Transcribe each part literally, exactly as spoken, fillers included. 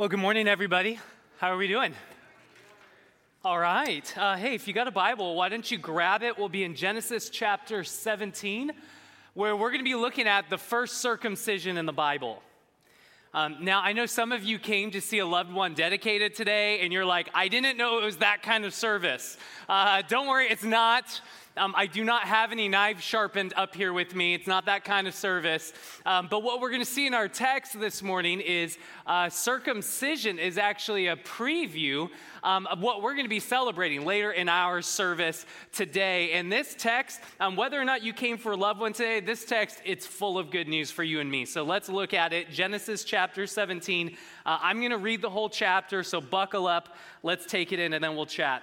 Well, good morning, everybody. How are we doing? All right. Uh, hey, if you got a Bible, why don't you grab it? We'll be in Genesis chapter seventeen, where we're going to be looking at the first circumcision in the Bible. Um, now, I know some of you came to see a loved one dedicated today, and you're like, I didn't know it was that kind of service. Uh, don't worry, it's not. Um, I do not have any knives sharpened up here with me. It's not that kind of service. Um, but what we're going to see in our text this morning is uh, circumcision is actually a preview um, of what we're going to be celebrating later in our service today. And this text, um, whether or not you came for a loved one today, this text, it's full of good news for you and me. So let's look at it. Genesis chapter seventeen. Uh, I'm going to read the whole chapter, so buckle up. Let's take it in, and then we'll chat.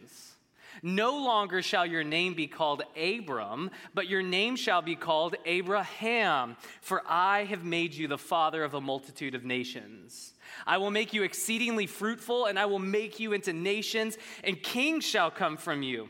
No longer shall your name be called Abram, but your name shall be called Abraham, for I have made you the father of a multitude of nations. I will make you exceedingly fruitful, and I will make you into nations, and kings shall come from you.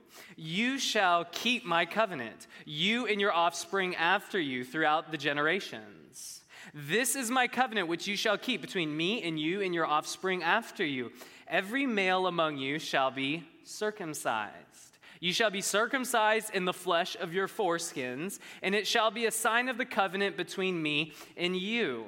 you shall keep my covenant, you and your offspring after you throughout the generations. This is my covenant which you shall keep between me and you and your offspring after you. Every male among you shall be circumcised. You shall be circumcised in the flesh of your foreskins, and it shall be a sign of the covenant between me and you.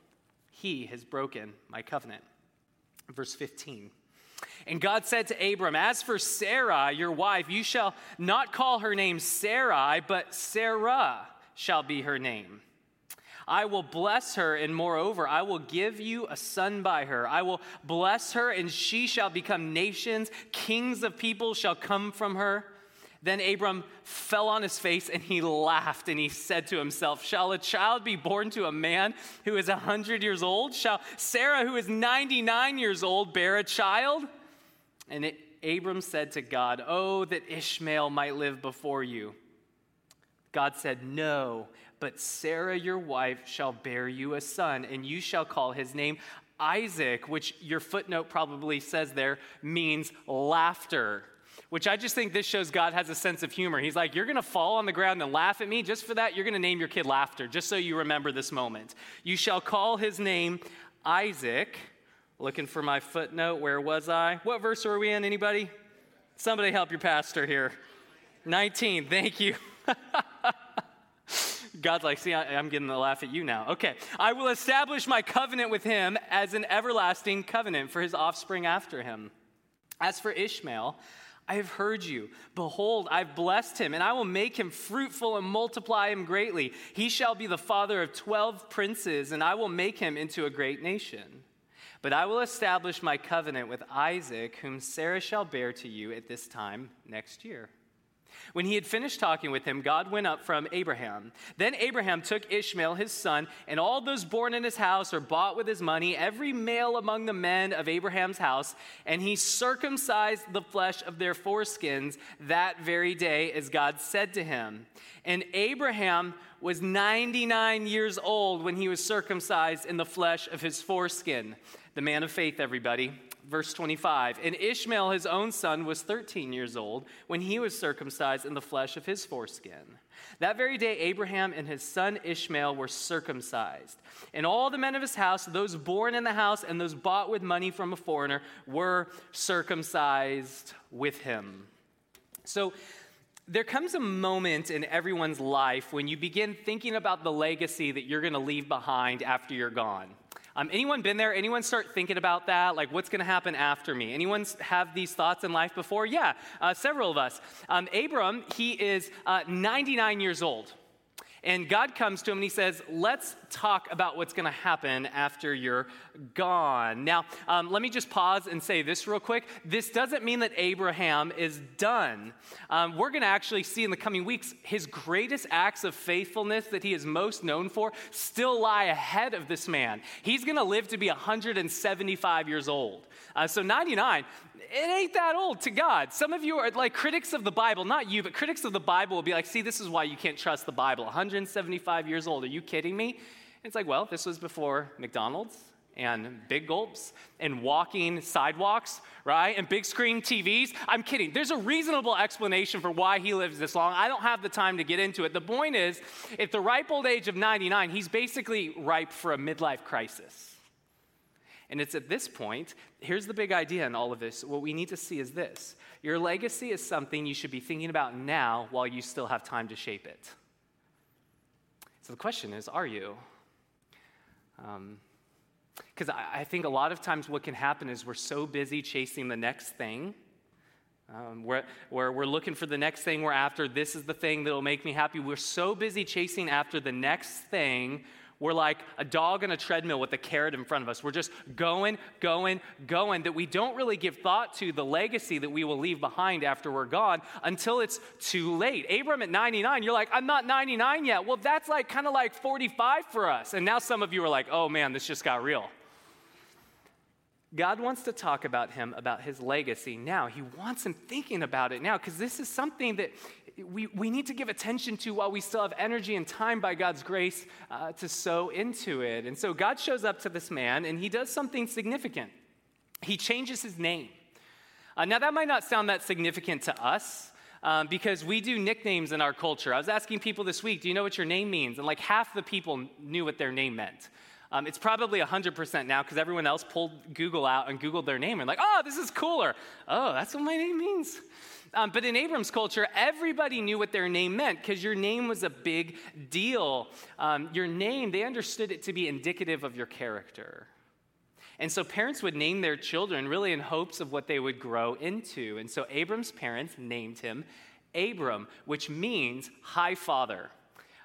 He has broken my covenant. Verse fifteen. And God said to Abram, as for Sarah, your wife, you shall not call her name Sarai, but Sarah shall be her name. I will bless her, and moreover, I will give you a son by her. I will bless her, and she shall become nations. Kings of people shall come from her. Then Abram fell on his face and he laughed and he said to himself, shall a child be born to a man who is one hundred years old? Shall Sarah, who is ninety-nine years old, bear a child? And it, Abram said to God, oh, that Ishmael might live before you. God said, no, but Sarah, your wife, shall bear you a son, and you shall call his name Isaac, which your footnote probably says there means laughter. Which I just think this shows God has a sense of humor. He's like, you're going to fall on the ground and laugh at me. Just for that, you're going to name your kid Laughter, just so you remember this moment. You shall call his name Isaac. Looking for my footnote. Where was I? What verse are we in, anybody? Somebody help your pastor here. nineteen. Thank you. God's like, see, I'm getting the laugh at you now. Okay. I will establish my covenant with him as an everlasting covenant for his offspring after him. As for Ishmael, I have heard you. Behold, I've blessed him, and I will make him fruitful and multiply him greatly. He shall be the father of twelve princes, and I will make him into a great nation. But I will establish my covenant with Isaac, whom Sarah shall bear to you at this time next year. When he had finished talking with him, God went up from Abraham. Then Abraham took Ishmael, his son, and all those born in his house or bought with his money, every male among the men of Abraham's house, and he circumcised the flesh of their foreskins that very day, as God said to him. And Abraham was ninety-nine years old when he was circumcised in the flesh of his foreskin. The man of faith, everybody. verse twenty-five, and Ishmael, his own son, was thirteen years old when he was circumcised in the flesh of his foreskin. That very day, Abraham and his son Ishmael were circumcised. And all the men of his house, those born in the house and those bought with money from a foreigner, were circumcised with him. So there comes a moment in everyone's life when you begin thinking about the legacy that you're going to leave behind after you're gone. Um, anyone been there? Anyone start thinking about that? Like, what's going to happen after me? Anyone have these thoughts in life before? Yeah, uh, several of us. Um, Abram, he is uh, ninety-nine years old. And God comes to him and he says, let's talk about what's going to happen after you're gone. Now, um, let me just pause and say this real quick. This doesn't mean that Abraham is done. Um, we're going to actually see in the coming weeks his greatest acts of faithfulness that he is most known for still lie ahead of this man. He's going to live to be one hundred seventy-five years old. Uh, so ninety-nine, it ain't that old to God. Some of you are like critics of the Bible, not you, but critics of the Bible will be like, see, this is why you can't trust the Bible. one hundred seventy-five years old, are you kidding me? It's like, well, this was before McDonald's and big gulps and walking sidewalks, right? And big screen T Vs. I'm kidding. There's a reasonable explanation for why he lives this long. I don't have the time to get into it. The point is, at the ripe old age of ninety-nine, he's basically ripe for a midlife crisis. And it's at this point, here's the big idea in all of this. What we need to see is this. Your legacy is something you should be thinking about now while you still have time to shape it. So the question is, are you? Because um, I, I think a lot of times what can happen is we're so busy chasing the next thing. Um, we're, we're, we're looking for the next thing we're after. This is the thing that will make me happy. We're so busy chasing after the next thing. We're like a dog on a treadmill with a carrot in front of us. We're just going, going, going, that we don't really give thought to the legacy that we will leave behind after we're gone until it's too late. Abram at ninety-nine, you're like, I'm not ninety-nine yet. Well, that's like kind of like forty-five for us. And now some of you are like, oh man, this just got real. God wants to talk about him, about his legacy now. He wants him thinking about it now because this is something that we, we need to give attention to while we still have energy and time by God's grace uh, to sow into it. And so God shows up to this man and he does something significant. He changes his name. Uh, now that might not sound that significant to us um, because we do nicknames in our culture. I was asking people this week, do you know what your name means? And like half the people knew what their name meant. Um, it's probably one hundred percent now because everyone else pulled Google out and Googled their name and like, oh, this is cooler. Oh, that's what my name means. Um, but in Abram's culture, everybody knew what their name meant because your name was a big deal. Um, your name, they understood it to be indicative of your character. And so parents would name their children really in hopes of what they would grow into. And so Abram's parents named him Abram, which means high father,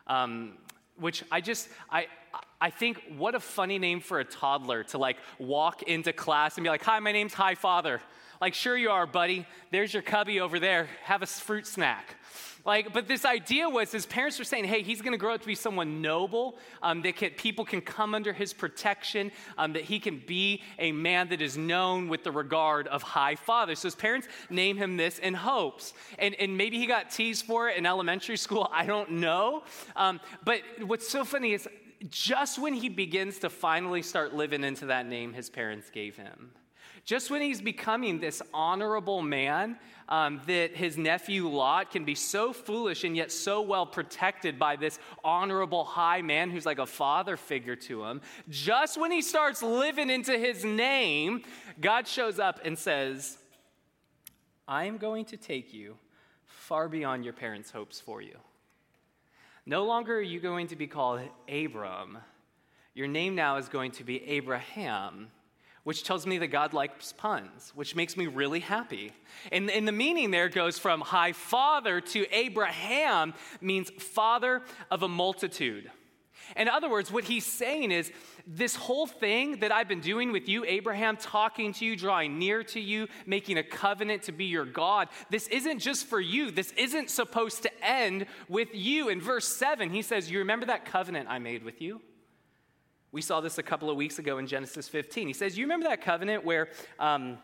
um, which I just, I... I think what a funny name for a toddler to like walk into class and be like, hi, my name's High Father. Like, sure you are, buddy. There's your cubby over there. Have a fruit snack. Like, but this idea was his parents were saying, hey, he's going to grow up to be someone noble, um, that can, people can come under his protection, um, that he can be a man that is known with the regard of high father. So his parents name him this in hopes. And, and maybe he got teased for it in elementary school. I don't know. Um, but what's so funny is, just when he begins to finally start living into that name his parents gave him, just when he's becoming this honorable man, um, that his nephew Lot can be so foolish and yet so well protected by this honorable high man who's like a father figure to him, just when he starts living into his name, God shows up and says, I'm going to take you far beyond your parents' hopes for you. No longer are you going to be called Abram. Your name now is going to be Abraham, which tells me that God likes puns, which makes me really happy. And, and the meaning there goes from high father to Abraham means father of a multitude. In other words, what he's saying is this whole thing that I've been doing with you, Abraham, talking to you, drawing near to you, making a covenant to be your God, this isn't just for you. This isn't supposed to end with you. In verse seven, he says, you remember that covenant I made with you? We saw this a couple of weeks ago in Genesis fifteen. He says, you remember that covenant where um,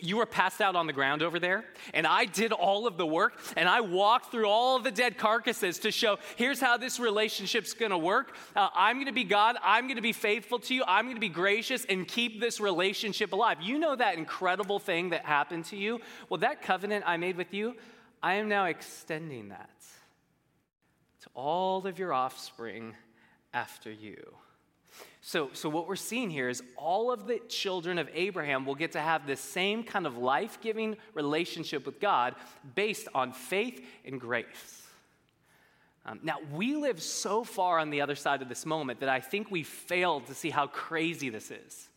you were passed out on the ground over there, and I did all of the work, and I walked through all of the dead carcasses to show, here's how this relationship's going to work. Uh, I'm going to be God. I'm going to be faithful to you. I'm going to be gracious and keep this relationship alive. You know that incredible thing that happened to you? Well, that covenant I made with you, I am now extending that to all of your offspring after you. So, so what we're seeing here is all of the children of Abraham will get to have this same kind of life-giving relationship with God based on faith and grace. Um, now, we live so far on the other side of this moment that I think we failed to see how crazy this is.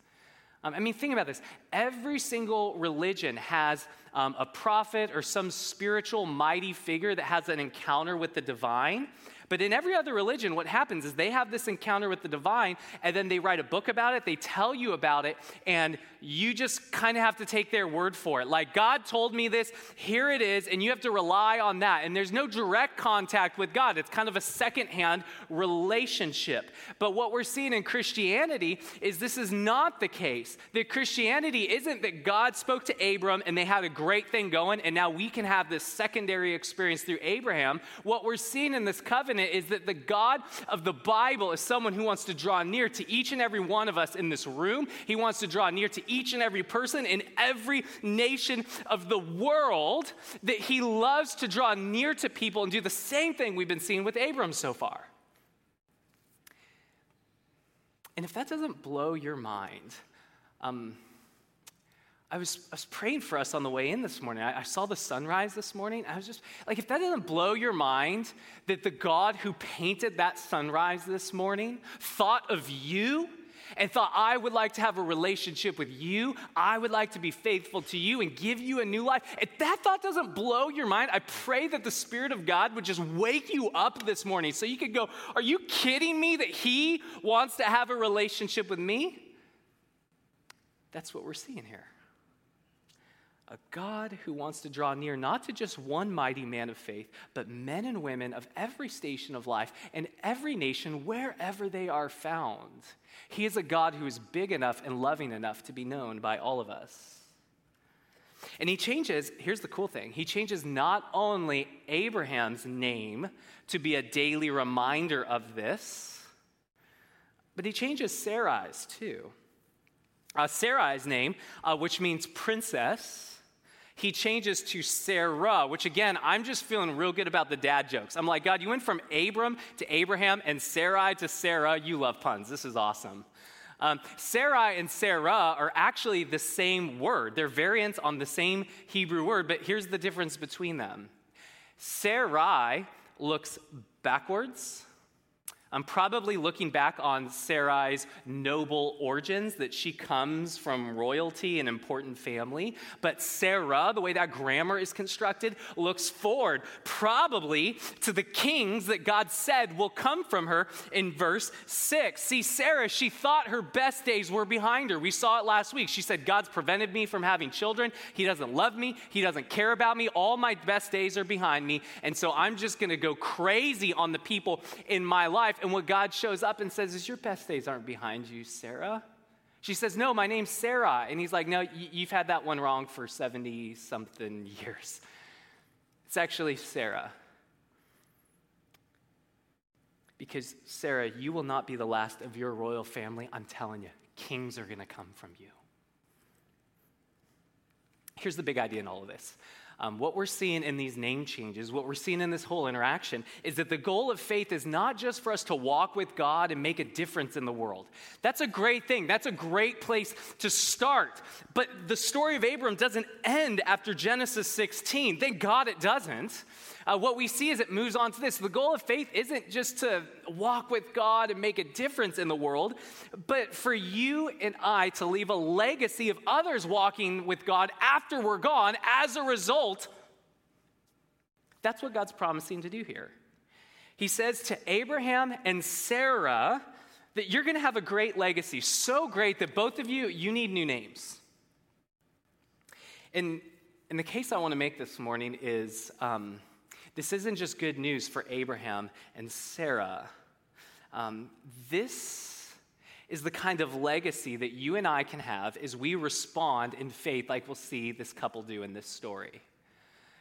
Um, I mean, think about this. Every single religion has um, a prophet or some spiritual mighty figure that has an encounter with the divine. But in every other religion, what happens is they have this encounter with the divine, and then they write a book about it, they tell you about it, and you just kind of have to take their word for it. Like, God told me this, here it is, and you have to rely on that. And there's no direct contact with God. It's kind of a secondhand relationship. But what we're seeing in Christianity is this is not the case. That Christianity isn't that God spoke to Abram, and they had a great thing going, and now we can have this secondary experience through Abraham. What we're seeing in this covenant is that the God of the Bible is someone who wants to draw near to each and every one of us in this room. He wants to draw near to each and every person in every nation of the world, that he loves to draw near to people and do the same thing we've been seeing with Abram so far. And if that doesn't blow your mind, um, I was, I was praying for us on the way in this morning. I, I saw the sunrise this morning. I was just, like, if that doesn't blow your mind that the God who painted that sunrise this morning thought of you and thought, I would like to have a relationship with you. I would like to be faithful to you and give you a new life. If that thought doesn't blow your mind, I pray that the Spirit of God would just wake you up this morning so you could go, are you kidding me that he wants to have a relationship with me? That's what we're seeing here. A God who wants to draw near not to just one mighty man of faith, but men and women of every station of life and every nation wherever they are found. He is a God who is big enough and loving enough to be known by all of us. And he changes, here's the cool thing, he changes not only Abraham's name to be a daily reminder of this, but he changes Sarai's too. Uh, Sarai's name, uh, which means princess, he changes to Sarah, which again, I'm just feeling real good about the dad jokes. I'm like, God, you went from Abram to Abraham and Sarai to Sarah. You love puns. This is awesome. Um, Sarai and Sarah are actually the same word. They're variants on the same Hebrew word, but here's the difference between them. Sarai looks backwards. I'm probably looking back on Sarai's noble origins, that she comes from royalty and important family. But Sarah, the way that grammar is constructed, looks forward, probably to the kings that God said will come from her in verse six. See, Sarah, she thought her best days were behind her. We saw it last week. She said, God's prevented me from having children. He doesn't love me. He doesn't care about me. All my best days are behind me. And so I'm just going to go crazy on the people in my life. And what God shows up and says is, your best days aren't behind you, Sarah. She says, no, my name's Sarah. And he's like, no, you've had that one wrong for seventy-something years. It's actually Sarah. Because, Sarah, you will not be the last of your royal family. I'm telling you, kings are going to come from you. Here's the big idea in all of this. Um, what we're seeing in these name changes, what we're seeing in this whole interaction, is that the goal of faith is not just for us to walk with God and make a difference in the world. That's a great thing. That's a great place to start. But the story of Abram doesn't end after Genesis sixteen. Thank God it doesn't. Uh, what we see is it moves on to this. The goal of faith isn't just to walk with God and make a difference in the world, but for you and I to leave a legacy of others walking with God after we're gone as a result. That's what God's promising to do here. He says to Abraham and Sarah that you're going to have a great legacy, so great that both of you, you need new names. And, and the case I want to make this morning is... Um, This isn't just good news for Abraham and Sarah. Um, this is the kind of legacy that you and I can have as we respond in faith like we'll see this couple do in this story.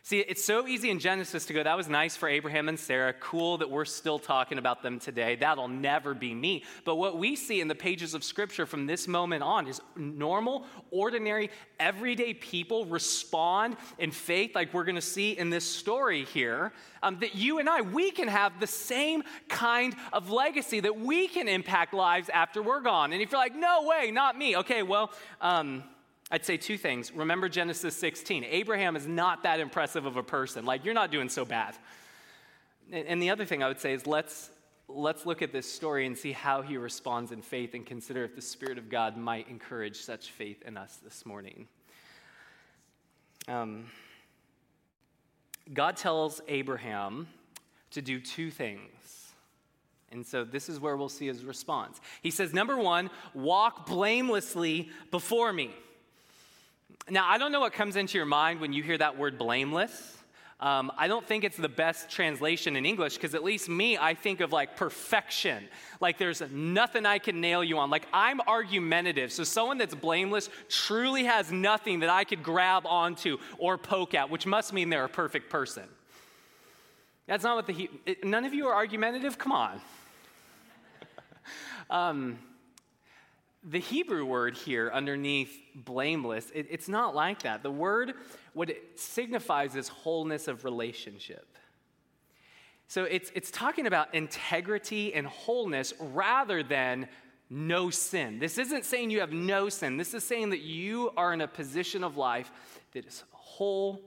See, it's so easy in Genesis to go, that was nice for Abraham and Sarah, cool that we're still talking about them today, that'll never be me. But what we see in the pages of Scripture from this moment on is normal, ordinary, everyday people respond in faith like we're going to see in this story here, um, that you and I, we can have the same kind of legacy, that we can impact lives after we're gone. And if you're like, no way, not me, okay, well... Um, I'd say two things. Remember Genesis sixteen. Abraham is not that impressive of a person. Like, you're not doing so bad. And the other thing I would say is let's let's look at this story and see how he responds in faith and consider if the Spirit of God might encourage such faith in us this morning. Um, God tells Abraham to do two things. And so this is where we'll see his response. He says, number one, walk blamelessly before me. Now, I don't know what comes into your mind when you hear that word blameless. Um, I don't think it's the best translation in English, because at least me, I think of like perfection. Like there's nothing I can nail you on. Like I'm argumentative. So someone that's blameless truly has nothing that I could grab onto or poke at, which must mean they're a perfect person. That's not what the, none of you are argumentative? Come on. um, the Hebrew word here underneath blameless, it, it's not like that. The word, what it signifies is wholeness of relationship. So it's it's talking about integrity and wholeness rather than no sin. This isn't saying you have no sin. This is saying that you are in a position of life that is whole.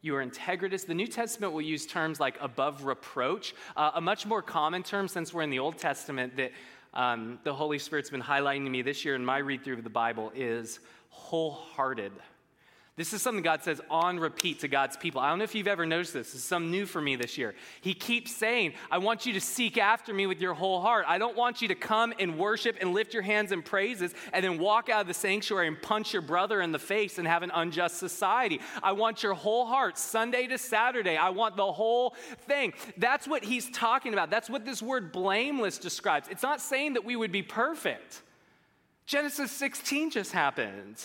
You are integritous. The New Testament will use terms like above reproach, uh, a much more common term since we're in the Old Testament that um, the Holy Spirit's been highlighting to me this year in my read-through of the Bible is wholehearted. This is something God says on repeat to God's people. I don't know if you've ever noticed this. This is something new for me this year. He keeps saying, I want you to seek after me with your whole heart. I don't want you to come and worship and lift your hands in praises and then walk out of the sanctuary and punch your brother in the face and have an unjust society. I want your whole heart, Sunday to Saturday. I want the whole thing. That's what he's talking about. That's what this word blameless describes. It's not saying that we would be perfect. Genesis sixteen just happened.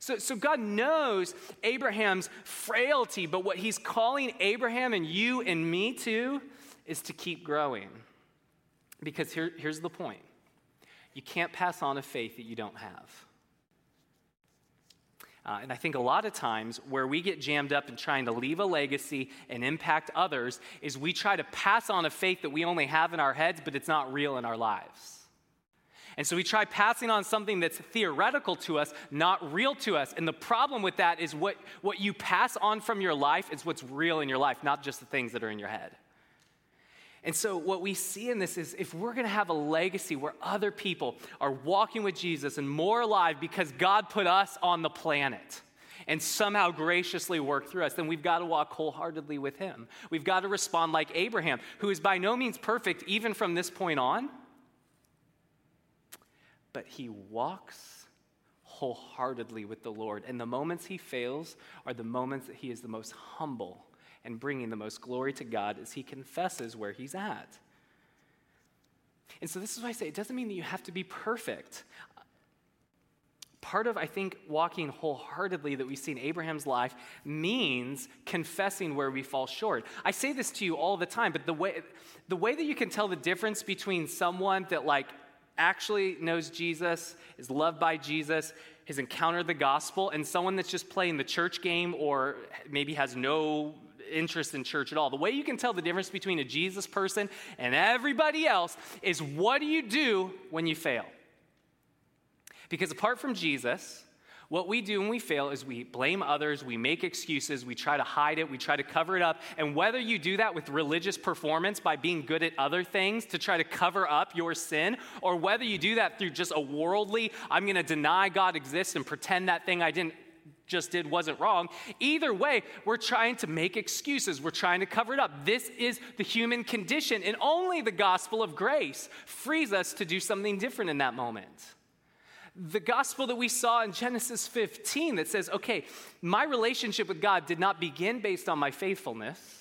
So, so God knows Abraham's frailty, but what he's calling Abraham and you and me to is to keep growing. Because here, here's the point. You can't pass on a faith that you don't have. Uh, and I think a lot of times where we get jammed up in trying to leave a legacy and impact others is we try to pass on a faith that we only have in our heads, but it's not real in our lives. And so we try passing on something that's theoretical to us, not real to us. And the problem with that is what, what you pass on from your life is what's real in your life, not just the things that are in your head. And so what we see in this is if we're going to have a legacy where other people are walking with Jesus and more alive because God put us on the planet and somehow graciously worked through us, then we've got to walk wholeheartedly with him. We've got to respond like Abraham, who is by no means perfect even from this point on. But he walks wholeheartedly with the Lord. And the moments he fails are the moments that he is the most humble and bringing the most glory to God as he confesses where he's at. And so this is why I say it doesn't mean that you have to be perfect. Part of, I think, walking wholeheartedly that we see in Abraham's life means confessing where we fall short. I say this to you all the time, but the way the way that you can tell the difference between someone that, like, actually knows Jesus, is loved by Jesus, has encountered the gospel, and someone that's just playing the church game or maybe has no interest in church at all. The way you can tell the difference between a Jesus person and everybody else is what do you do when you fail? Because apart from Jesus, what we do when we fail is we blame others, we make excuses, we try to hide it, we try to cover it up. And whether you do that with religious performance by being good at other things to try to cover up your sin, or whether you do that through just a worldly, I'm going to deny God exists and pretend that thing I didn't just did wasn't wrong. Either way, we're trying to make excuses. We're trying to cover it up. This is the human condition, and only the gospel of grace frees us to do something different in that moment. The gospel that we saw in Genesis fifteen that says, okay, my relationship with God did not begin based on my faithfulness.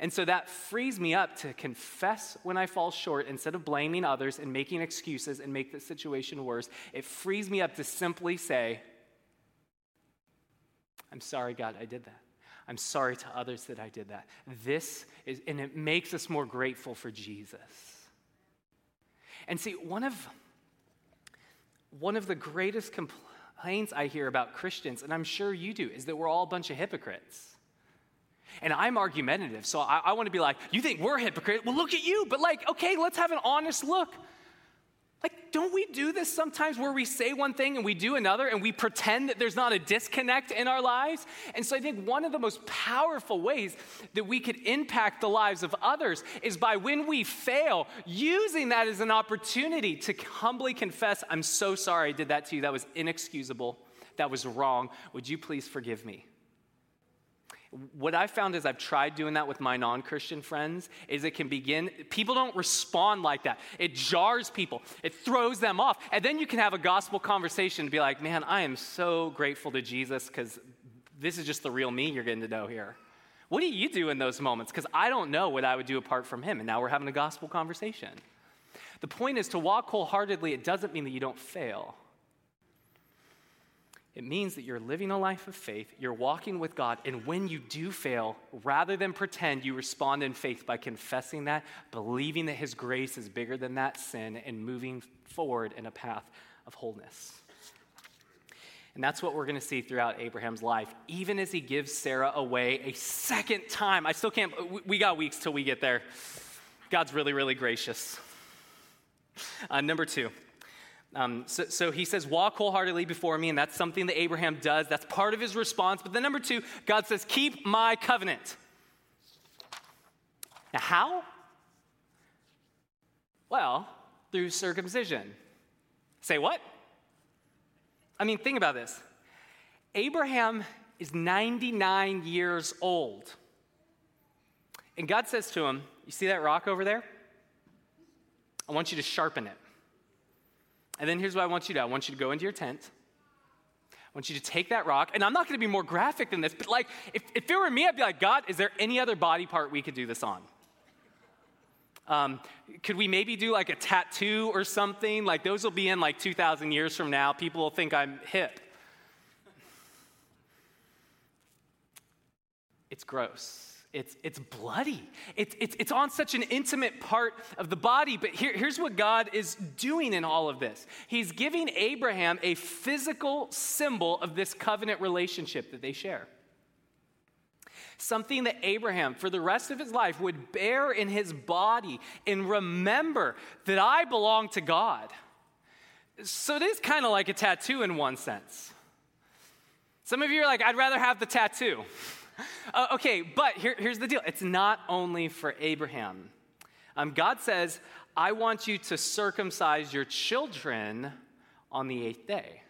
And so that frees me up to confess when I fall short instead of blaming others and making excuses and make the situation worse. It frees me up to simply say, I'm sorry, God, I did that. I'm sorry to others that I did that. This is, and it makes us more grateful for Jesus. And see, one of, one of the greatest complaints I hear about Christians, and I'm sure you do, is that we're all a bunch of hypocrites. And I'm argumentative, so I, I want to be like, you think we're hypocrites? Well, look at you. But like, okay, let's have an honest look. Like, don't we do this sometimes where we say one thing and we do another and we pretend that there's not a disconnect in our lives? And so I think one of the most powerful ways that we could impact the lives of others is by, when we fail, using that as an opportunity to humbly confess, I'm so sorry I did that to you. That was inexcusable. That was wrong. Would you please forgive me? What I found is I've tried doing that with my non-Christian friends is it can begin, people don't respond like that. It jars people. It throws them off. And then you can have a gospel conversation and be like, man, I am so grateful to Jesus because this is just the real me you're getting to know here. What do you do in those moments? Because I don't know what I would do apart from him. And now we're having a gospel conversation. The point is, to walk wholeheartedly, it doesn't mean that you don't fail. It means that you're living a life of faith, you're walking with God, and when you do fail, rather than pretend, you respond in faith by confessing that, believing that his grace is bigger than that sin, and moving forward in a path of wholeness. And that's what we're going to see throughout Abraham's life, even as he gives Sarah away a second time. I still can't, we got weeks till we get there. God's really, really gracious. Uh, number two. Um, so, so he says, walk wholeheartedly before me, and that's something that Abraham does. That's part of his response. But then number two, God says, keep my covenant. Now how? Well, through circumcision. Say what? I mean, think about this. Abraham is ninety-nine years old. And God says to him, you see that rock over there? I want you to sharpen it. And then here's what I want you to do. I want you to go into your tent. I want you to take that rock. And I'm not going to be more graphic than this, but like, if, if it were me, I'd be like, God, is there any other body part we could do this on? Um, could we maybe do like a tattoo or something? Like, those will be in like two thousand years from now. People will think I'm hip. It's gross. It's it's bloody. It's, it's it's on such an intimate part of the body. But here, here's what God is doing in all of this. He's giving Abraham a physical symbol of this covenant relationship that they share. Something that Abraham, for the rest of his life, would bear in his body and remember that I belong to God. So it is kind of like a tattoo in one sense. Some of you are like, I'd rather have the tattoo. Uh, okay, but here, here's the deal. It's not only for Abraham. Um, God says, I want you to circumcise your children on the eighth day.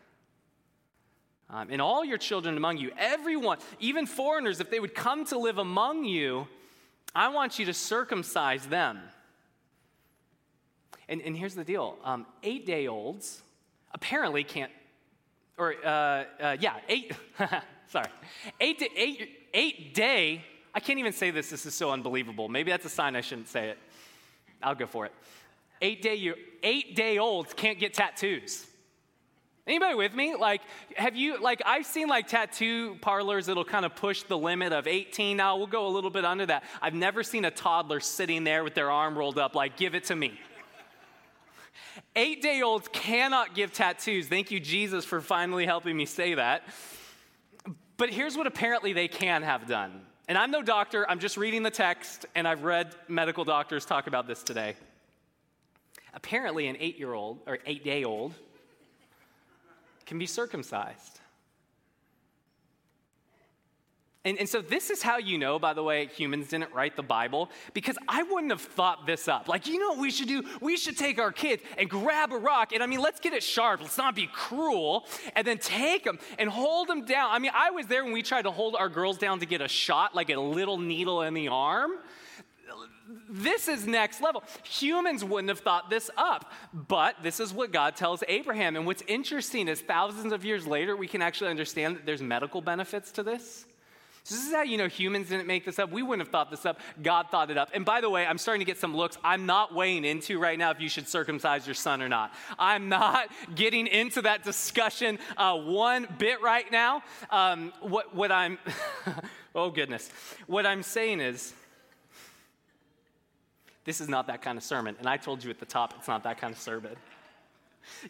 Um, and all your children among you, everyone, even foreigners, if they would come to live among you, I want you to circumcise them. And, and here's the deal. Um, eight-day-olds apparently can't, or uh, uh, yeah, eight, sorry, eight to eight Eight day, I can't even say this, this is so unbelievable. Maybe that's a sign I shouldn't say it. I'll go for it. Eight day, you, eight day olds can't get tattoos. Anybody with me? Like, have you, like, I've seen like tattoo parlors that'll kind of push the limit of eighteen. Now we'll go a little bit under that. I've never seen a toddler sitting there with their arm rolled up, like, give it to me. Eight day olds cannot give tattoos. Thank you, Jesus, for finally helping me say that. But here's what apparently they can have done. And I'm no doctor, I'm just reading the text, and I've read medical doctors talk about this today. Apparently an eight-year-old, or eight-day-old, can be circumcised. And, and so this is how you know, by the way, humans didn't write the Bible, because I wouldn't have thought this up. Like, you know what we should do? We should take our kids and grab a rock, and I mean, let's get it sharp. Let's not be cruel, and then take them and hold them down. I mean, I was there when we tried to hold our girls down to get a shot, like a little needle in the arm. This is next level. Humans wouldn't have thought this up, but this is what God tells Abraham. And what's interesting is thousands of years later, we can actually understand that there's medical benefits to this. This is how you know humans didn't make this up. We wouldn't have thought this up. God thought it up. And by the way, I'm starting to get some looks I'm not weighing into right now if you should circumcise your son or not. I'm not getting into that discussion uh, one bit right now. Um, what, what I'm, oh goodness. What I'm saying is, this is not that kind of sermon. And I told you at the top, it's not that kind of sermon.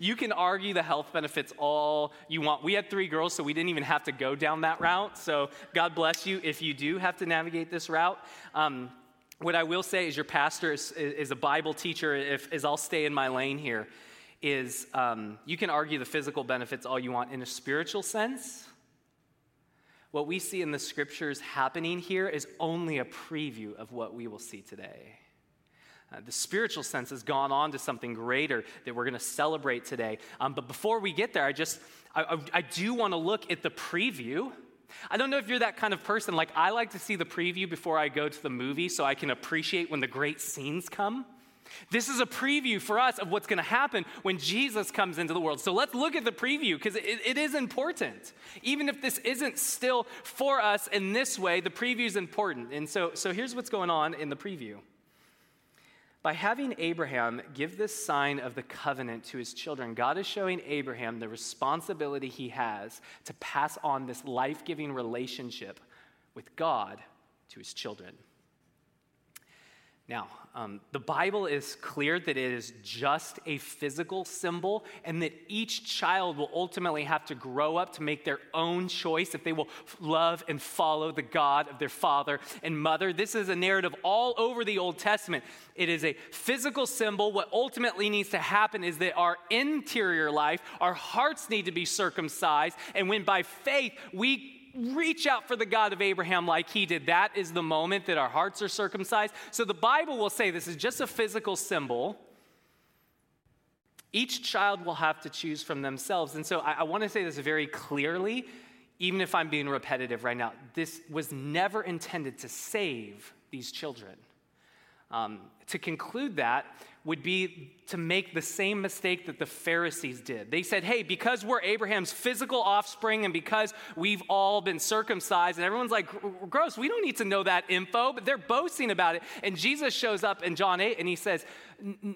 You can argue the health benefits all you want. We had three girls, so we didn't even have to go down that route. So God bless you if you do have to navigate this route. Um, what I will say is your pastor is, is a Bible teacher, if, is I'll stay in my lane here, is um, you can argue the physical benefits all you want. In a spiritual sense, what we see in the scriptures happening here is only a preview of what we will see today. Uh, the spiritual sense has gone on to something greater that we're going to celebrate today. Um, but before we get there, I just, I, I, I do want to look at the preview. I don't know if you're that kind of person. Like, I like to see the preview before I go to the movie so I can appreciate when the great scenes come. This is a preview for us of what's going to happen when Jesus comes into the world. So let's look at the preview because it, it is important. Even if this isn't still for us in this way, the preview is important. And so, so here's what's going on in the preview. By having Abraham give this sign of the covenant to his children, God is showing Abraham the responsibility he has to pass on this life-giving relationship with God to his children. Now, um, the Bible is clear that it is just a physical symbol and that each child will ultimately have to grow up to make their own choice if they will love and follow the God of their father and mother. This is a narrative all over the Old Testament. It is a physical symbol. What ultimately needs to happen is that our interior life, our hearts need to be circumcised, and when by faith we reach out for the God of Abraham like he did, that is the moment that our hearts are circumcised. So the Bible will say this is just a physical symbol. Each child will have to choose from themselves. And so I, I want to say this very clearly, even if I'm being repetitive right now. This was never intended to save these children. Um, to conclude that would be to make the same mistake that the Pharisees did. They said, hey, because we're Abraham's physical offspring and because we've all been circumcised, and everyone's like, gross, we don't need to know that info, but they're boasting about it. And Jesus shows up in John eight and he says,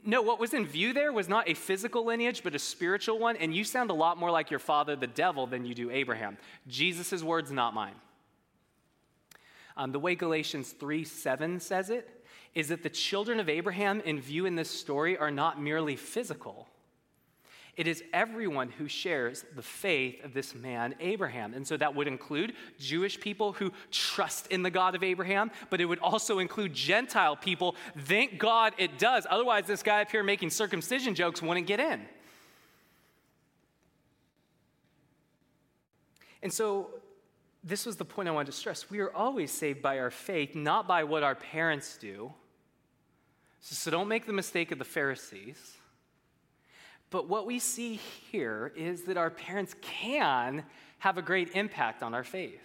no, what was in view there was not a physical lineage, but a spiritual one, and you sound a lot more like your father, the devil, than you do Abraham. Jesus' words, not mine. Um, the way Galatians three seven says it, is that the children of Abraham in view in this story are not merely physical. It is everyone who shares the faith of this man, Abraham. And so that would include Jewish people who trust in the God of Abraham, but it would also include Gentile people. Thank God it does. Otherwise, this guy up here making circumcision jokes wouldn't get in. And so this was the point I wanted to stress. We are always saved by our faith, not by what our parents do. So don't make the mistake of the Pharisees. But what we see here is that our parents can have a great impact on our faith.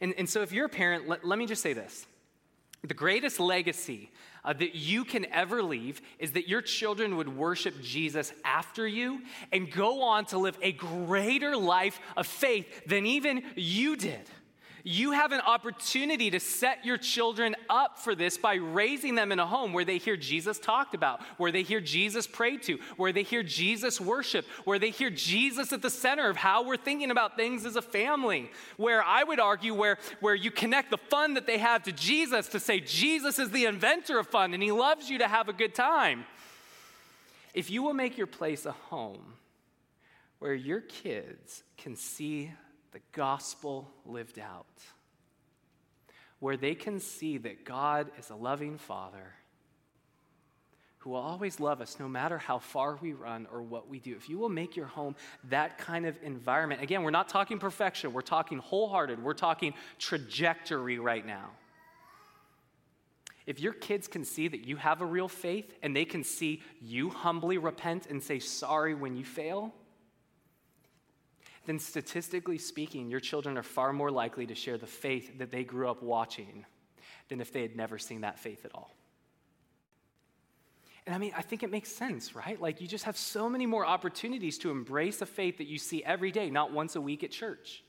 And, and so if you're a parent, let, let me just say this. The greatest legacy uh, that you can ever leave is that your children would worship Jesus after you and go on to live a greater life of faith than even you did. You have an opportunity to set your children up for this by raising them in a home where they hear Jesus talked about, where they hear Jesus prayed to, where they hear Jesus worshiped, where they hear Jesus at the center of how we're thinking about things as a family, where I would argue where, where you connect the fun that they have to Jesus to say Jesus is the inventor of fun and he loves you to have a good time. If you will make your place a home where your kids can see the gospel lived out, where they can see that God is a loving Father who will always love us no matter how far we run or what we do. If you will make your home that kind of environment, again, we're not talking perfection, we're talking wholehearted, we're talking trajectory right now. If your kids can see that you have a real faith and they can see you humbly repent and say sorry when you fail, then statistically speaking, your children are far more likely to share the faith that they grew up watching than if they had never seen that faith at all. And I mean, I think it makes sense, right? Like, you just have so many more opportunities to embrace a faith that you see every day, not once a week at church.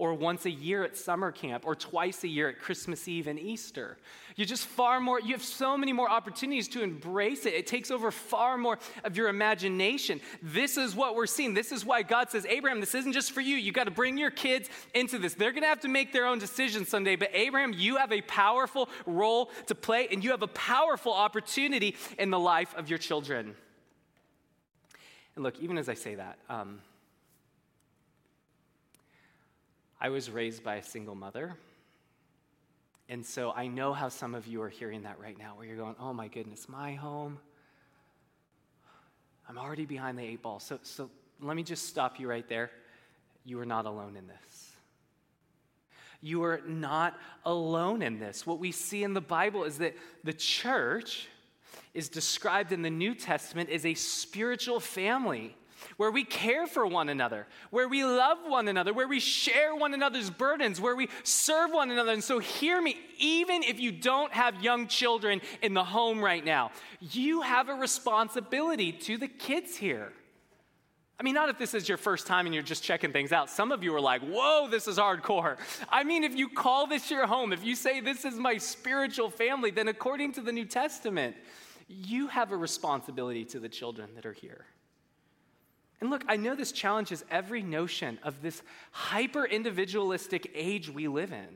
or once a year at summer camp, or twice a year at Christmas Eve and Easter. You're just far more, you have so many more opportunities to embrace it. It takes over far more of your imagination. This is what we're seeing. This is why God says, Abraham, this isn't just for you. You got to bring your kids into this. They're going to have to make their own decisions someday, but Abraham, you have a powerful role to play, and you have a powerful opportunity in the life of your children. And look, even as I say that, um, I was raised by a single mother, and so I know how some of you are hearing that right now, where you're going, oh my goodness, my home, I'm already behind the eight ball. So, so let me just stop you right there. You are not alone in this. You are not alone in this. What we see in the Bible is that the church is described in the New Testament as a spiritual family where we care for one another, where we love one another, where we share one another's burdens, where we serve one another. And so hear me, even if you don't have young children in the home right now, you have a responsibility to the kids here. I mean, not if this is your first time and you're just checking things out. Some of you are like, whoa, this is hardcore. I mean, if you call this your home, if you say this is my spiritual family, then according to the New Testament, you have a responsibility to the children that are here. And look, I know this challenges every notion of this hyper-individualistic age we live in.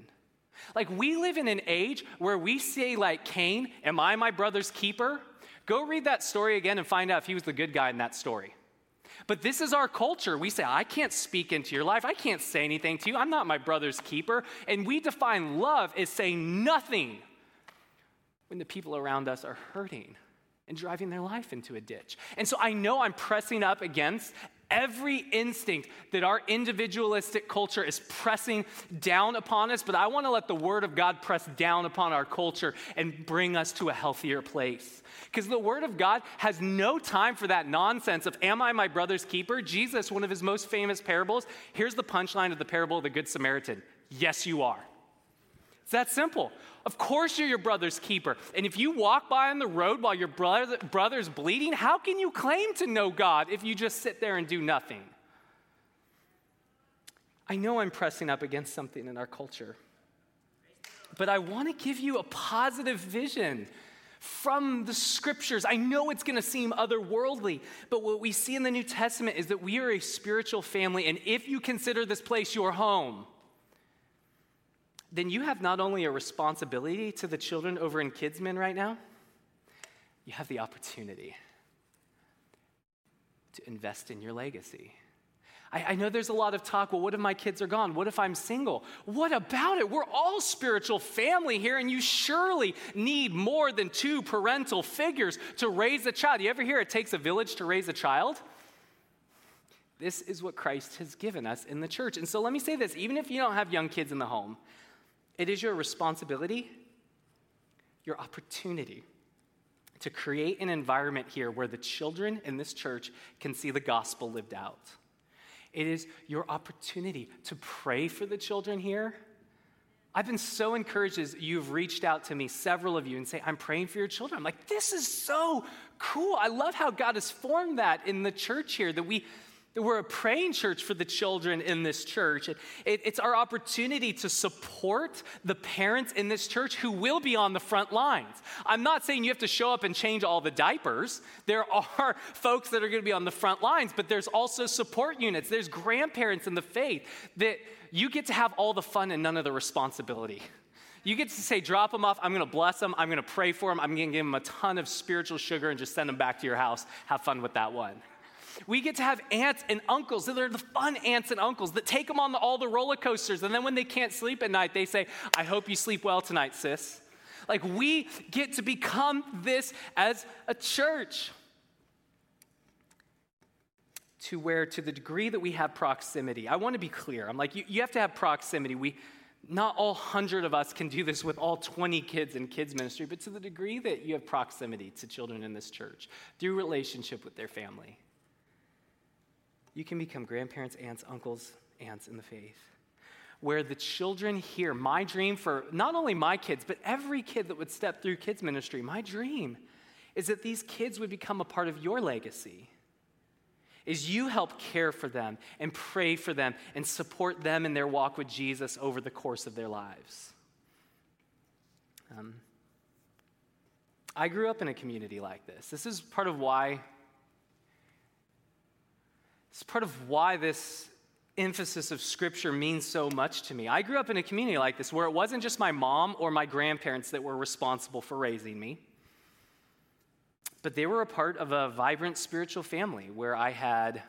Like, we live in an age where we say, like Cain, am I my brother's keeper? Go read that story again and find out if he was the good guy in that story. But this is our culture. We say, I can't speak into your life. I can't say anything to you. I'm not my brother's keeper. And we define love as saying nothing when the people around us are hurting and driving their life into a ditch. And so I know I'm pressing up against every instinct that our individualistic culture is pressing down upon us, but I want to let the Word of God press down upon our culture and bring us to a healthier place. Because the Word of God has no time for that nonsense of, am I my brother's keeper? Jesus, one of his most famous parables, here's the punchline of the parable of the Good Samaritan. Yes, you are. It's that simple. Of course you're your brother's keeper. And if you walk by on the road while your brother, brother's bleeding, how can you claim to know God if you just sit there and do nothing? I know I'm pressing up against something in our culture, but I want to give you a positive vision from the scriptures. I know it's going to seem otherworldly, but what we see in the New Testament is that we are a spiritual family, and if you consider this place your home, then you have not only a responsibility to the children over in Kidsmen right now, you have the opportunity to invest in your legacy. I, I know there's a lot of talk, well, what if my kids are gone? What if I'm single? What about it? We're all spiritual family here, and you surely need more than two parental figures to raise a child. You ever hear it takes a village to raise a child? This is what Christ has given us in the church. And so let me say this, even if you don't have young kids in the home, it is your responsibility, your opportunity to create an environment here where the children in this church can see the gospel lived out. It is your opportunity to pray for the children here. I've been so encouraged as you've reached out to me, several of you, and say, I'm praying for your children. I'm like, this is so cool. I love how God has formed that in the church here, that we... We're a praying church for the children in this church. It, it, it's our opportunity to support the parents in this church who will be on the front lines. I'm not saying you have to show up and change all the diapers. There are folks that are going to be on the front lines, but there's also support units. There's grandparents in the faith that you get to have all the fun and none of the responsibility. You get to say, drop them off, I'm going to bless them, I'm going to pray for them, I'm going to give them a ton of spiritual sugar and just send them back to your house. Have fun with that one. We get to have aunts and uncles. They're the fun aunts and uncles that take them on the, all the roller coasters. And then when they can't sleep at night, they say, I hope you sleep well tonight, sis. Like, we get to become this as a church. To where, to the degree that we have proximity, I want to be clear. I'm like, you, you have to have proximity. We, not all hundred of us can do this with all twenty kids in kids ministry, but to the degree that you have proximity to children in this church through relationship with their family, you can become grandparents, aunts, uncles, aunts in the faith, where the children here, my dream for not only my kids, but every kid that would step through kids ministry, my dream is that these kids would become a part of your legacy. is you help care for them and pray for them and support them in their walk with Jesus over the course of their lives. Um, I grew up in a community like this. This is part of why, it's part of why this emphasis of Scripture means so much to me. I grew up in a community like this where it wasn't just my mom or my grandparents that were responsible for raising me, but they were a part of a vibrant spiritual family where I had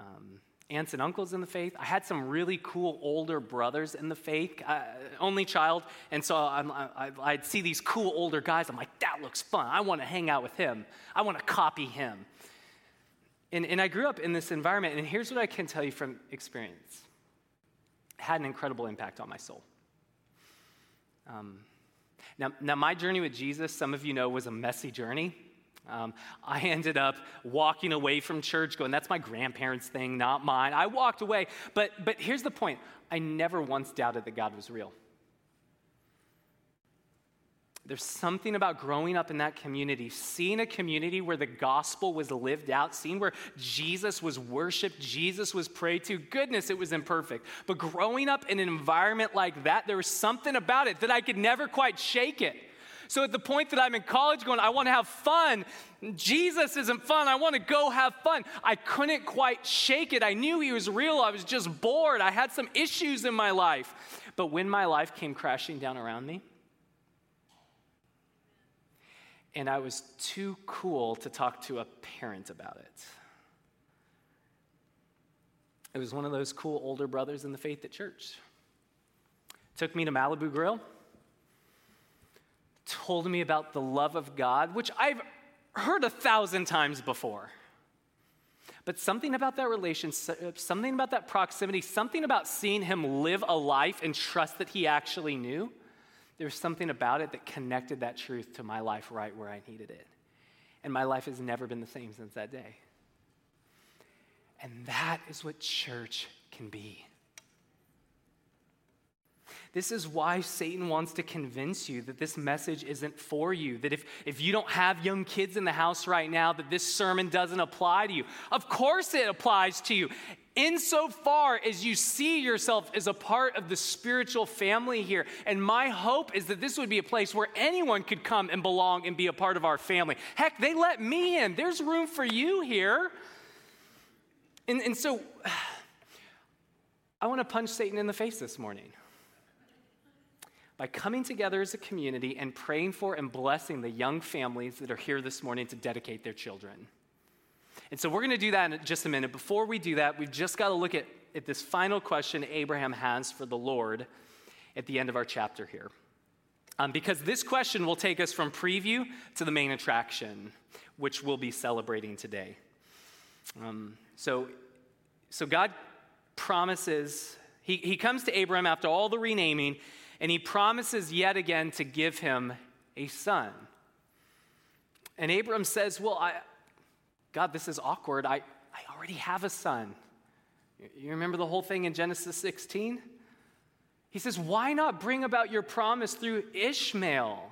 um, aunts and uncles in the faith. I had some really cool older brothers in the faith, uh, only child. And so I'm, I, I'd see these cool older guys. I'm like, that looks fun. I want to hang out with him. I want to copy him. And, and I grew up in this environment. And here's what I can tell you from experience. It had an incredible impact on my soul. Um, Now, now, my journey with Jesus, some of you know, was a messy journey. Um, I ended up walking away from church going, that's my grandparents' thing, not mine. I walked away. But, but here's the point. I never once doubted that God was real. There's something about growing up in that community, seeing a community where the gospel was lived out, seeing where Jesus was worshiped, Jesus was prayed to. Goodness, it was imperfect. But growing up in an environment like that, there was something about it that I could never quite shake it. So at the point that I'm in college going, I want to have fun. Jesus isn't fun. I want to go have fun. I couldn't quite shake it. I knew he was real. I was just bored. I had some issues in my life. But when my life came crashing down around me, and I was too cool to talk to a parent about it. It was one of those cool older brothers in the faith at church. Took me to Malibu Grill. Told me about the love of God, which I've heard a thousand times before. But something about that relationship, something about that proximity, something about seeing him live a life and trust that he actually knew, there was something about it that connected that truth to my life right where I needed it. And my life has never been the same since that day. And that is what church can be. This is why Satan wants to convince you that this message isn't for you, that if, if you don't have young kids in the house right now, that this sermon doesn't apply to you. Of course it applies to you. Insofar as you see yourself as a part of the spiritual family here. And my hope is that this would be a place where anyone could come and belong and be a part of our family. Heck, they let me in. There's room for you here. And, and so I want to punch Satan in the face this morning. By coming together as a community and praying for and blessing the young families that are here this morning to dedicate their children. And so we're going to do that in just a minute. Before we do that, we've just got to look at, at this final question Abraham has for the Lord at the end of our chapter here. Um, because this question will take us from preview to the main attraction, which we'll be celebrating today. Um, so, so God promises, he, he comes to Abraham after all the renaming, and he promises yet again to give him a son. And Abraham says, well, I... God, this is awkward. I, I already have a son. You remember the whole thing in Genesis sixteen? He says, why not bring about your promise through Ishmael?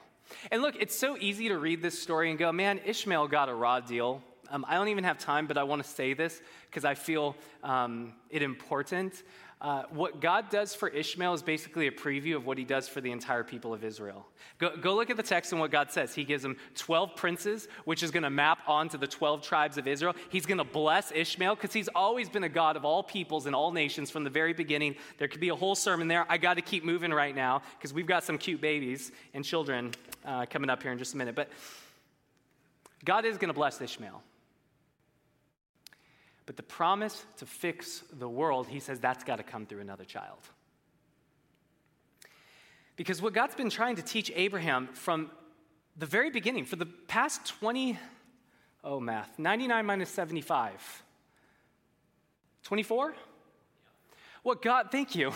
And look, it's so easy to read this story and go, man, Ishmael got a raw deal. Um, I don't even have time, but I want to say this because I feel um, it important. Uh, what God does for Ishmael is basically a preview of what he does for the entire people of Israel. Go, go look at the text and what God says. He gives him twelve princes, which is going to map onto the twelve tribes of Israel. He's going to bless Ishmael because he's always been a God of all peoples and all nations from the very beginning. There could be a whole sermon there. I got to keep moving right now because we've got some cute babies and children uh, coming up here in just a minute. But God is going to bless Ishmael. But the promise to fix the world, he says, that's got to come through another child. Because what God's been trying to teach Abraham from the very beginning, for the past twenty, oh math, ninety-nine minus seventy-five, twenty-four? What God, thank you.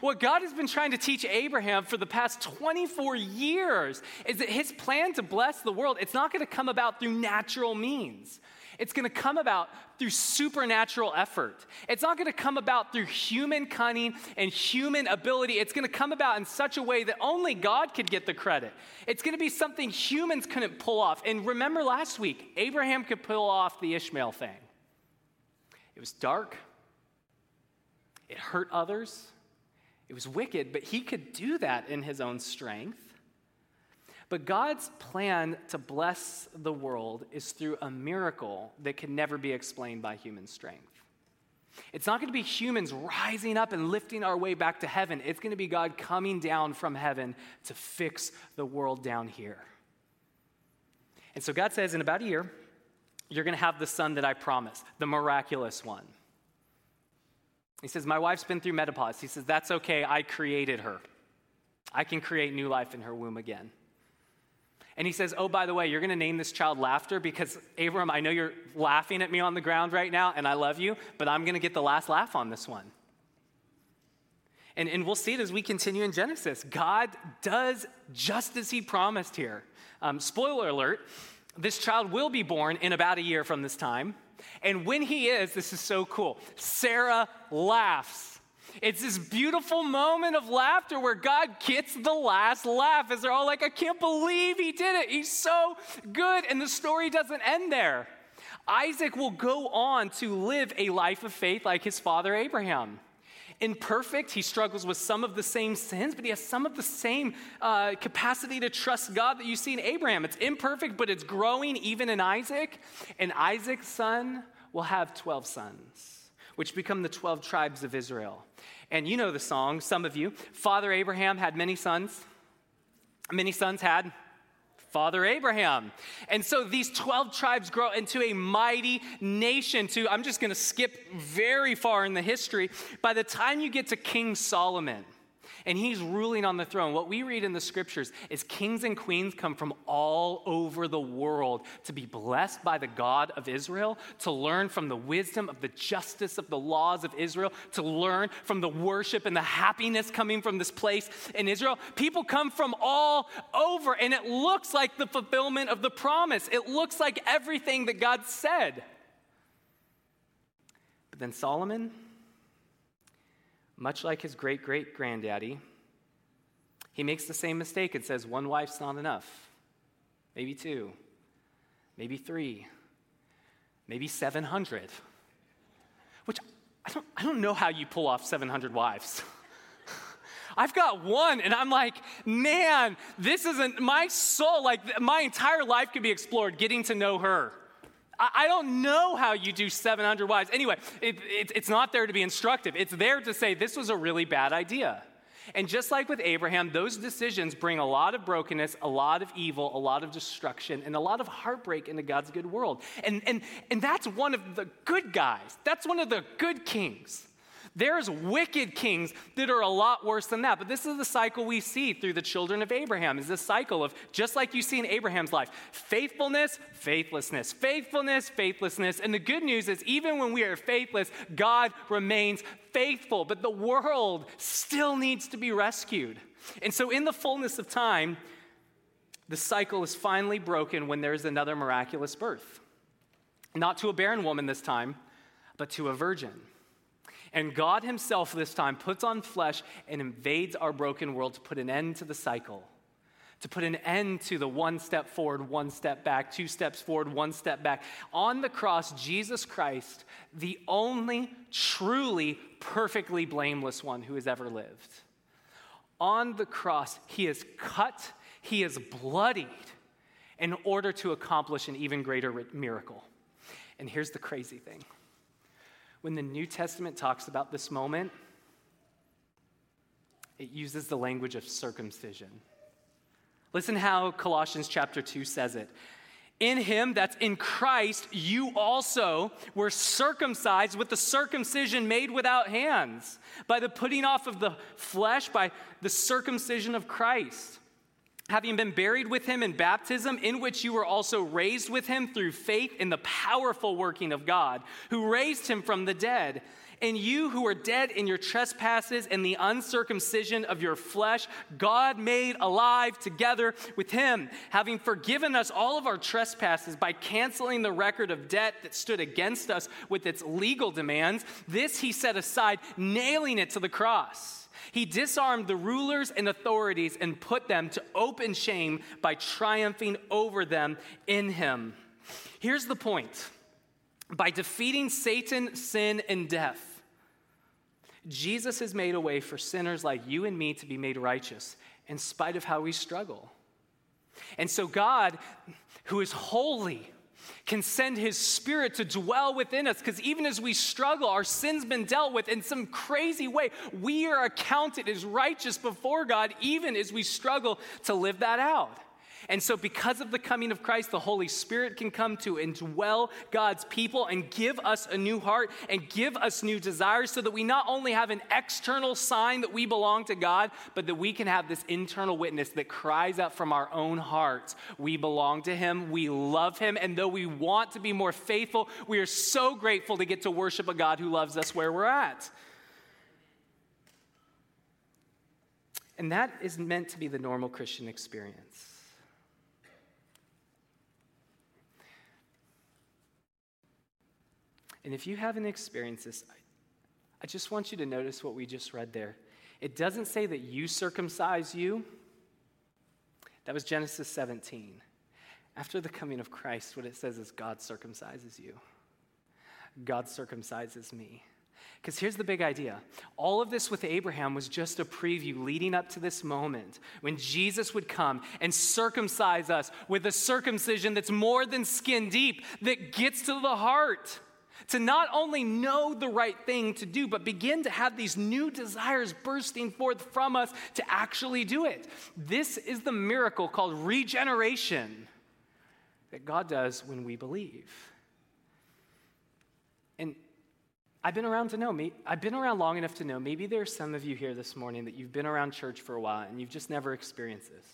What God has been trying to teach Abraham for the past twenty-four years is that his plan to bless the world, it's not going to come about through natural means. It's going to come about through supernatural effort. It's not going to come about through human cunning and human ability. It's going to come about in such a way that only God could get the credit. It's going to be something humans couldn't pull off. And remember last week, Abraham could pull off the Ishmael thing. It was dark. It hurt others. It was wicked, but he could do that in his own strength. But God's plan to bless the world is through a miracle that can never be explained by human strength. It's not going to be humans rising up and lifting our way back to heaven. It's going to be God coming down from heaven to fix the world down here. And so God says, in about a year, you're going to have the son that I promised, the miraculous one. He says, my wife's been through menopause. He says, that's okay. I created her. I can create new life in her womb again. And he says, oh, by the way, you're going to name this child Laughter because, Abram, I know you're laughing at me on the ground right now, and I love you, but I'm going to get the last laugh on this one. And, and we'll see it as we continue in Genesis. God does just as he promised here. Um, spoiler alert, this child will be born in about a year from this time. And when he is, this is so cool, Sarah laughs. It's this beautiful moment of laughter where God gets the last laugh as they're all like, I can't believe he did it. He's so good. And the story doesn't end there. Isaac will go on to live a life of faith like his father Abraham. Imperfect, he struggles with some of the same sins, but he has some of the same uh, capacity to trust God that you see in Abraham. It's imperfect, but it's growing even in Isaac. And Isaac's son will have twelve sons, which become the twelve tribes of Israel. And you know the song, some of you. Father Abraham had many sons. Many sons had Father Abraham. And so these twelve tribes grow into a mighty nation. To I'm just going to skip very far in the history. By the time you get to King Solomon, and he's ruling on the throne, what we read in the scriptures is kings and queens come from all over the world to be blessed by the God of Israel, to learn from the wisdom of the justice of the laws of Israel, to learn from the worship and the happiness coming from this place in Israel. People come from all over, and it looks like the fulfillment of the promise. It looks like everything that God said. But then Solomon, much like his great-great-granddaddy, he makes the same mistake and says, one wife's not enough. Maybe two, maybe three, maybe seven hundred. Which, I don't, I don't know how you pull off seven hundred wives. I've got one, and I'm like, man, this isn't, my soul, like, my entire life could be explored getting to know her. I don't know how you do seven hundred wives. Anyway, it, it, it's not there to be instructive. It's there to say this was a really bad idea. And just like with Abraham, those decisions bring a lot of brokenness, a lot of evil, a lot of destruction, and a lot of heartbreak into God's good world. And, and, and that's one of the good guys. That's one of the good kings. There's wicked kings that are a lot worse than that. But this is the cycle we see through the children of Abraham, is this cycle of, just like you see in Abraham's life, faithfulness, faithlessness, faithfulness, faithlessness. And the good news is even when we are faithless, God remains faithful. But the world still needs to be rescued. And so in the fullness of time, the cycle is finally broken when there's another miraculous birth. Not to a barren woman this time, but to a virgin. And God himself this time puts on flesh and invades our broken world to put an end to the cycle, to put an end to the one step forward, one step back, two steps forward, one step back. On the cross, Jesus Christ, the only truly perfectly blameless one who has ever lived. On the cross, he is cut, he is bloodied in order to accomplish an even greater miracle. And here's the crazy thing. When the New Testament talks about this moment, it uses the language of circumcision. Listen how Colossians chapter two says it. In him, that's in Christ, you also were circumcised with the circumcision made without hands, by the putting off of the flesh, by the circumcision of Christ. Having been buried with him in baptism, in which you were also raised with him through faith in the powerful working of God, who raised him from the dead. And you who are dead in your trespasses and the uncircumcision of your flesh, God made alive together with him, having forgiven us all of our trespasses by canceling the record of debt that stood against us with its legal demands. This he set aside, nailing it to the cross. He disarmed the rulers and authorities and put them to open shame by triumphing over them in him. Here's the point. By defeating Satan, sin, and death, Jesus has made a way for sinners like you and me to be made righteous in spite of how we struggle. And so God, who is holy, can send his Spirit to dwell within us, because even as we struggle, our sin's been dealt with in some crazy way. We are accounted as righteous before God, even as we struggle to live that out. And so because of the coming of Christ, the Holy Spirit can come to and dwell God's people and give us a new heart and give us new desires, so that we not only have an external sign that we belong to God, but that we can have this internal witness that cries out from our own hearts. We belong to him. We love him. And though we want to be more faithful, we are so grateful to get to worship a God who loves us where we're at. And that is meant to be the normal Christian experience. And if you haven't experienced this, I just want you to notice what we just read there. It doesn't say that you circumcise you. That was Genesis seventeen. After the coming of Christ, what it says is God circumcises you. God circumcises me. Because here's the big idea. All of this with Abraham was just a preview leading up to this moment when Jesus would come and circumcise us with a circumcision that's more than skin deep, that gets to the heart. To not only know the right thing to do, but begin to have these new desires bursting forth from us to actually do it. This is the miracle called regeneration that God does when we believe. And I've been around to know me. I've been around long enough to know maybe there are some of you here this morning that you've been around church for a while and you've just never experienced this.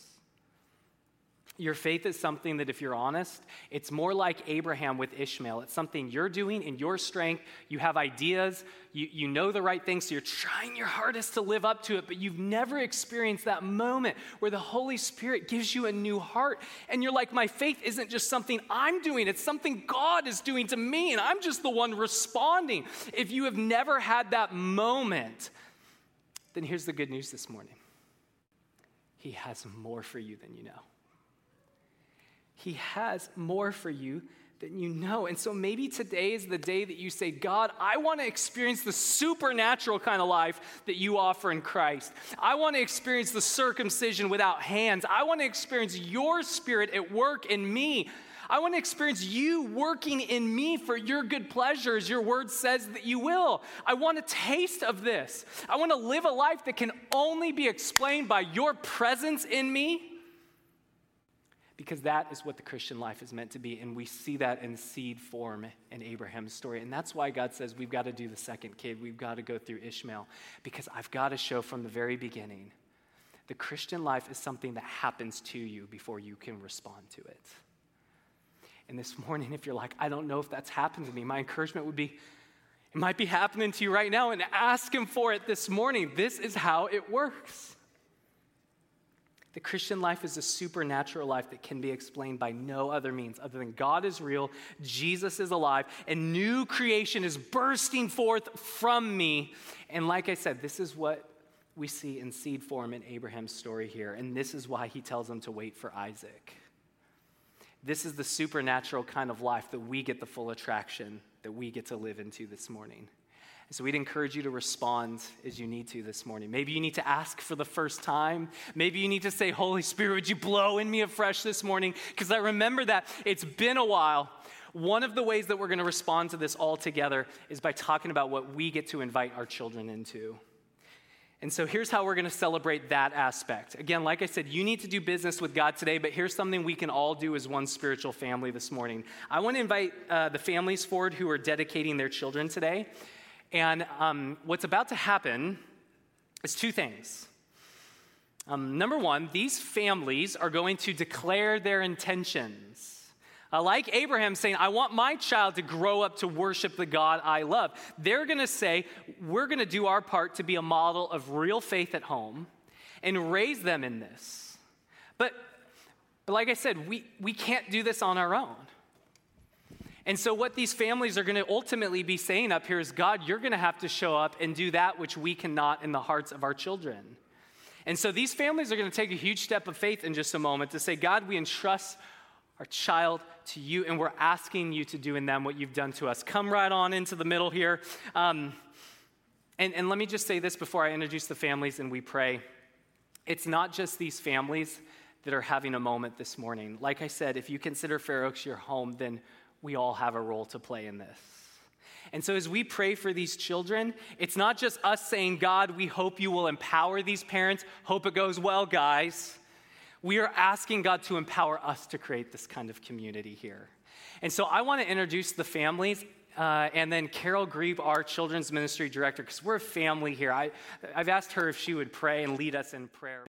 Your faith is something that, if you're honest, it's more like Abraham with Ishmael. It's something you're doing in your strength. You have ideas. You, you know the right things, so you're trying your hardest to live up to it, but you've never experienced that moment where the Holy Spirit gives you a new heart, and you're like, my faith isn't just something I'm doing. It's something God is doing to me, and I'm just the one responding. If you have never had that moment, then here's the good news this morning. He has more for you than you know. He has more for you than you know. And so maybe today is the day that you say, God, I want to experience the supernatural kind of life that you offer in Christ. I want to experience the circumcision without hands. I want to experience your Spirit at work in me. I want to experience you working in me for your good pleasure, as your word says that you will. I want a taste of this. I want to live a life that can only be explained by your presence in me. Because that is what the Christian life is meant to be, and we see that in seed form in Abraham's story. And that's why God says we've got to do the second kid. We've got to go through Ishmael, because I've got to show from the very beginning the Christian life is something that happens to you before you can respond to it. And this morning, if you're like, I don't know if that's happened to me, my encouragement would be, it might be happening to you right now, and ask him for it this morning. This is how it works. The Christian life is a supernatural life that can be explained by no other means other than God is real, Jesus is alive, and new creation is bursting forth from me. And like I said, this is what we see in seed form in Abraham's story here, and this is why he tells him to wait for Isaac. This is the supernatural kind of life that we get the full attraction that we get to live into this morning. So we'd encourage you to respond as you need to this morning. Maybe you need to ask for the first time. Maybe you need to say, Holy Spirit, would you blow in me afresh this morning? Because I remember that it's been a while. One of the ways that we're going to respond to this all together is by talking about what we get to invite our children into. And so here's how we're going to celebrate that aspect. Again, like I said, you need to do business with God today, but here's something we can all do as one spiritual family this morning. I want to invite uh, the families forward who are dedicating their children today. And um, what's about to happen is two things. Um, number one, these families are going to declare their intentions. Uh, like Abraham saying, I want my child to grow up to worship the God I love. They're going to say, we're going to do our part to be a model of real faith at home and raise them in this. But, but like I said, we, we can't do this on our own. And so what these families are going to ultimately be saying up here is, God, you're going to have to show up and do that which we cannot in the hearts of our children. And so these families are going to take a huge step of faith in just a moment to say, God, we entrust our child to you, and we're asking you to do in them what you've done to us. Come right on into the middle here. Um, and, and let me just say this before I introduce the families and we pray. It's not just these families that are having a moment this morning. Like I said, if you consider Fair Oaks your home, then we all have a role to play in this. And so as we pray for these children, it's not just us saying, God, we hope you will empower these parents. Hope it goes well, guys. We are asking God to empower us to create this kind of community here. And so I want to introduce the families uh, and then Carol Grieve, our children's ministry director, because we're a family here. I, I've asked her if she would pray and lead us in prayer.